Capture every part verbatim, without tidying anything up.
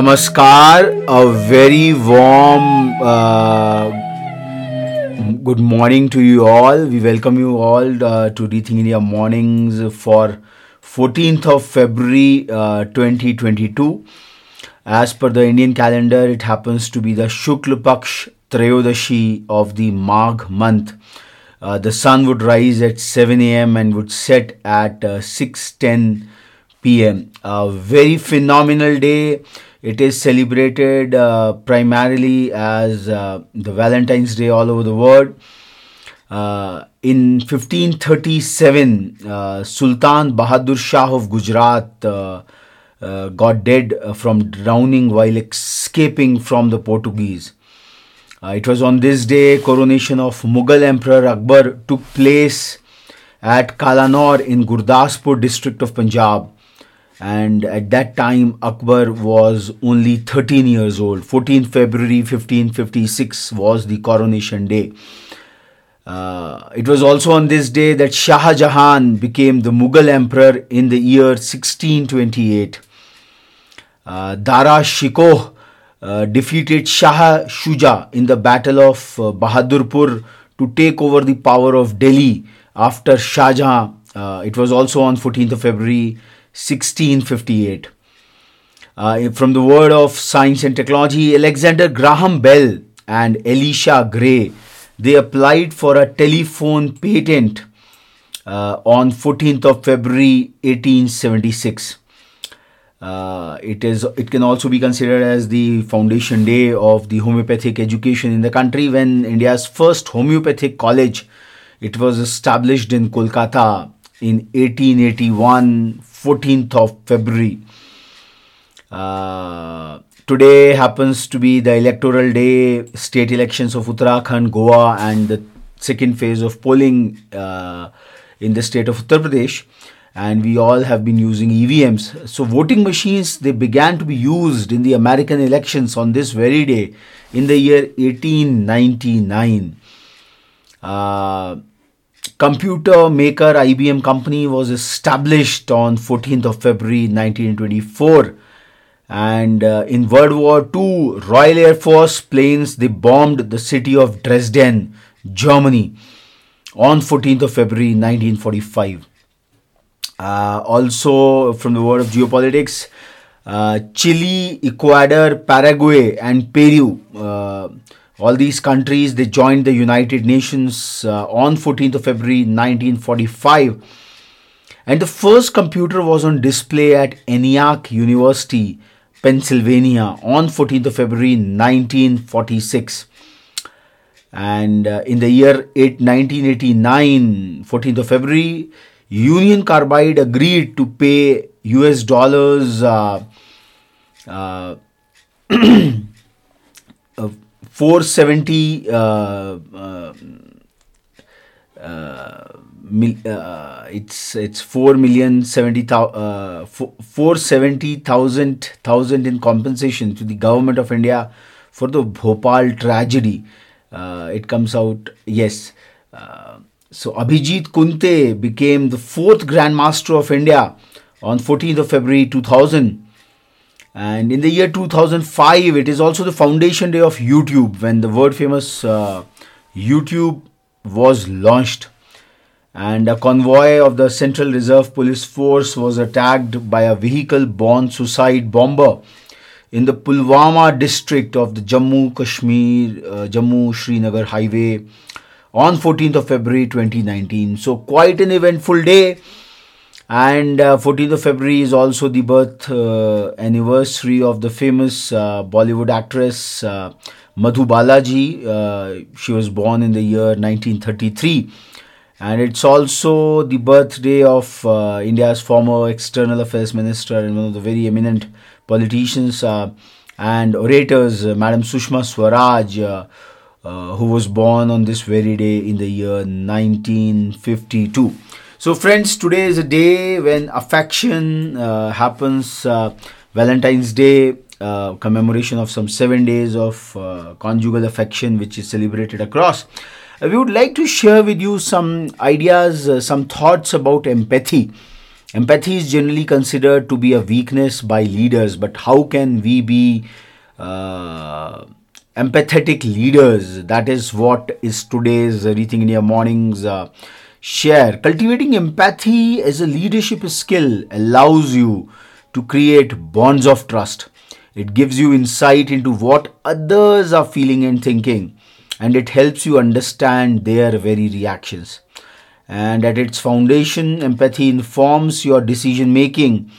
Namaskar, a very warm uh, good morning to you all. We welcome you all uh, to Rethink India Mornings for fourteenth of February uh, twenty twenty-two. As per the Indian calendar, it happens to be the Shuklapaksh Trayodashi of the Magh month. Uh, the sun would rise at seven a m and would set at uh, six ten p m A very phenomenal day. It is celebrated uh, primarily as uh, the Valentine's Day all over the world. Uh, in fifteen thirty-seven, uh, Sultan Bahadur Shah of Gujarat uh, uh, got dead from drowning while escaping from the Portuguese. Uh, it was on this day coronation of Mughal Emperor Akbar took place at Kalanaur in Gurdaspur district of Punjab. And at that time, Akbar was only thirteen years old. fourteenth February fifteen fifty-six was the coronation day. Uh, it was also on this day that Shah Jahan became the Mughal emperor in the year sixteen twenty-eight. Uh, Dara Shikoh uh, defeated Shah Shuja in the Battle of uh, Bahadurpur to take over the power of Delhi after Shah Jahan. Uh, it was also on fourteenth of February sixteen fifty-eight. Uh, from the world of science and technology, Alexander Graham Bell and Elisha Gray, they applied for a telephone patent uh, on fourteenth of February eighteen seventy-six. Uh, it is. It can also be considered as the foundation day of the homeopathic education in the country, when India's first homeopathic college, it was established in Kolkata in eighteen eighty-one, fourteenth of February. Uh, today happens to be the electoral day, state elections of Uttarakhand, Goa, and the second phase of polling uh, in the state of Uttar Pradesh. And we all have been using E V Ms. So voting machines, they began to be used in the American elections on this very day in the year eighteen ninety-nine. Uh, Computer maker I B M company was established on fourteenth of February nineteen twenty-four, and uh, in World War Two, Royal Air Force planes, they bombed the city of Dresden, Germany on fourteenth of February nineteen forty-five. Uh, also from the world of geopolitics, uh, Chile, Ecuador, Paraguay and Peru. Uh, All these countries, they joined the United Nations uh, on fourteenth of February nineteen forty-five. And the first computer was on display at ENIAC University, Pennsylvania on fourteenth of February nineteen forty-six. And uh, in the year nineteen eighty-nine, fourteenth of February, Union Carbide agreed to pay U S dollars uh, uh, four seventy uh, uh, uh, mil, uh, it's it's four million seventy thousand in compensation to the government of India for the Bhopal tragedy. Uh, it comes out, yes. Uh, so Abhijit Kunte became the fourth Grand Master of India on fourteenth of February two thousand. And in the year two thousand five, it is also the foundation day of YouTube, when the world famous uh, YouTube was launched. And a convoy of the Central Reserve Police Force was attacked by a vehicle-borne suicide bomber in the Pulwama district of the Jammu Kashmir, uh, Jammu Srinagar highway on fourteenth of February twenty nineteen. So quite an eventful day. And uh, fourteenth of February is also the birth uh, anniversary of the famous uh, Bollywood actress uh, Madhu Balaji. Uh, she was born in the year nineteen thirty-three. And it's also the birthday of uh, India's former External Affairs Minister and one of the very eminent politicians uh, and orators, uh, Madam Sushma Swaraj, uh, uh, who was born on this very day in the year nineteen fifty-two. So friends, today is a day when affection uh, happens. Uh, Valentine's Day, uh, commemoration of some seven days of uh, conjugal affection, which is celebrated across. Uh, we would like to share with you some ideas, uh, some thoughts about empathy. Empathy is generally considered to be a weakness by leaders, but how can we be uh, empathetic leaders? That is what is today's Rethink India Mornings uh, share. Cultivating empathy as a leadership skill allows you to create bonds of trust. It gives you insight into what others are feeling and thinking, and it helps you understand their very reactions. And at its foundation, empathy informs your decision making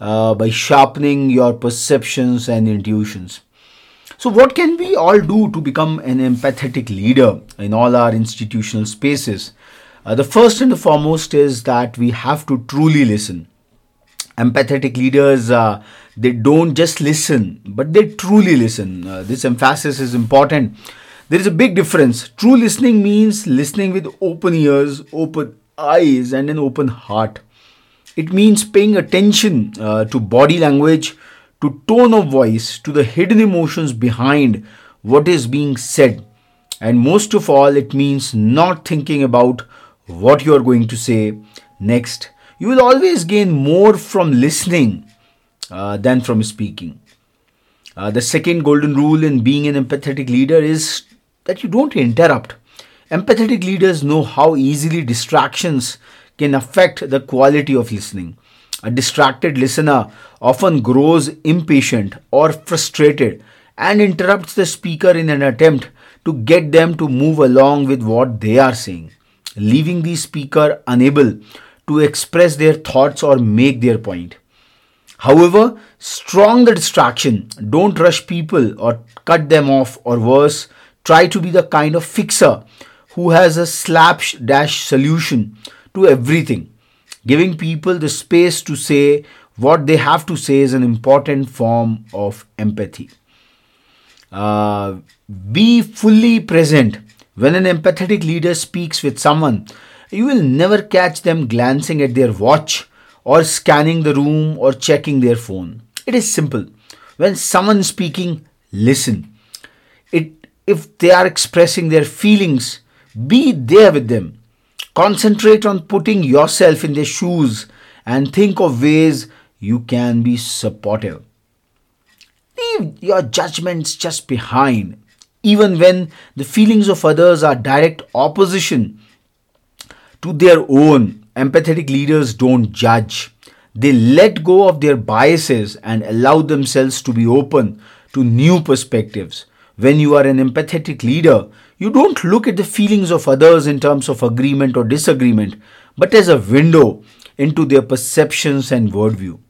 uh, by sharpening your perceptions and intuitions. So what can we all do to become an empathetic leader in all our institutional spaces? Uh, the first and the foremost is that we have to truly listen. Empathetic leaders, uh, they don't just listen, but they truly listen. Uh, this emphasis is important. There is a big difference. True listening means listening with open ears, open eyes, and an open heart. It means paying attention uh, to body language, to tone of voice, to the hidden emotions behind what is being said. And most of all, it means not thinking about what you are going to say next. You will always gain more from listening uh, than from speaking. Uh, the second golden rule in being an empathetic leader is that you don't interrupt. Empathetic leaders know how easily distractions can affect the quality of listening. A distracted listener often grows impatient or frustrated and interrupts the speaker in an attempt to get them to move along with what they are saying, leaving the speaker unable to express their thoughts or make their point. However strong the distraction, don't rush people or cut them off, or worse, try to be the kind of fixer who has a slapdash solution to everything. Giving people the space to say what they have to say is an important form of empathy. Uh, be fully present. When an empathetic leader speaks with someone, you will never catch them glancing at their watch or scanning the room or checking their phone. It is simple. When someone is speaking, listen. It, if they are expressing their feelings, be there with them. Concentrate on putting yourself in their shoes and think of ways you can be supportive. Leave your judgments just behind. Even when the feelings of others are direct opposition to their own, empathetic leaders don't judge. They let go of their biases and allow themselves to be open to new perspectives. When you are an empathetic leader, you don't look at the feelings of others in terms of agreement or disagreement, but as a window into their perceptions and worldview,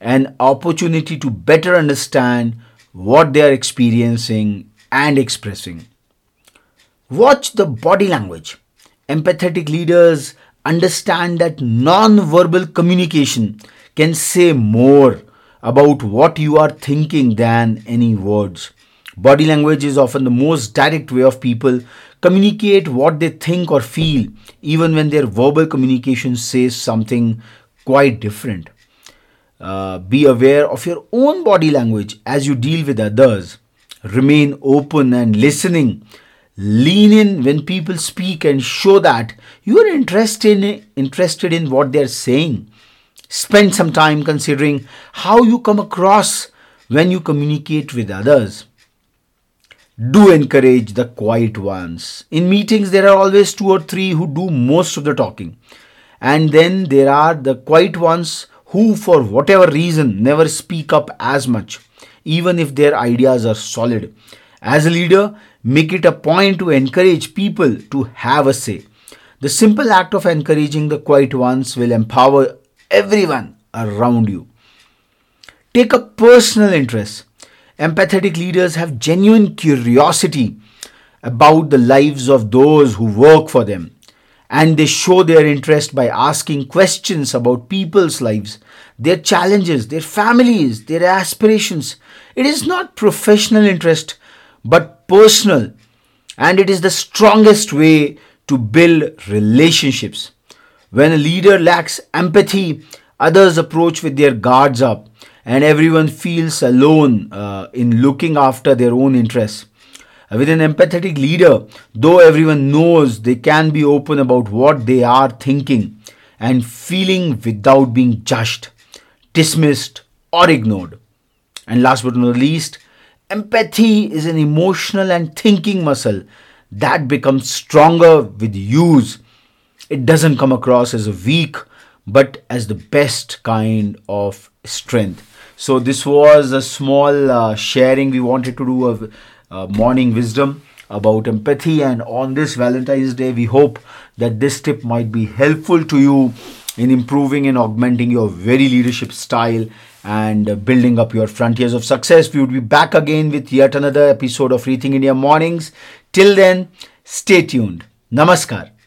an opportunity to better understand what they are experiencing and expressing. Watch the body language. Empathetic leaders understand that non-verbal communication can say more about what you are thinking than any words. Body language is often the most direct way of people communicate what they think or feel, even when their verbal communication says something quite different. Uh, be aware of your own body language as you deal with others. Remain open and listening. Lean in when people speak and show that you are interested in, interested in what they are saying. Spend some time considering how you come across when you communicate with others. Do encourage the quiet ones. In meetings, there are always two or three who do most of the talking. And then there are the quiet ones who, for whatever reason, never speak up as much, even if their ideas are solid. As a leader, make it a point to encourage people to have a say. The simple act of encouraging the quiet ones will empower everyone around you. Take a personal interest. Empathetic leaders have genuine curiosity about the lives of those who work for them, and they show their interest by asking questions about people's lives, their challenges, their families, their aspirations. It is not professional interest, but personal, and it is the strongest way to build relationships. When a leader lacks empathy, others approach with their guards up, and everyone feels alone uh, in looking after their own interests. With an empathetic leader, though, everyone knows they can be open about what they are thinking, and feeling without being judged, dismissed or ignored. And last but not least, empathy is an emotional and thinking muscle that becomes stronger with use. It doesn't come across as a weak, but as the best kind of strength. So this was a small uh, sharing. We wanted to do a uh, morning wisdom about empathy. And on this Valentine's Day, we hope that this tip might be helpful to you in improving and augmenting your very leadership style and building up your frontiers of success. We would be back again with yet another episode of Rethink India Mornings. Till then, stay tuned. Namaskar.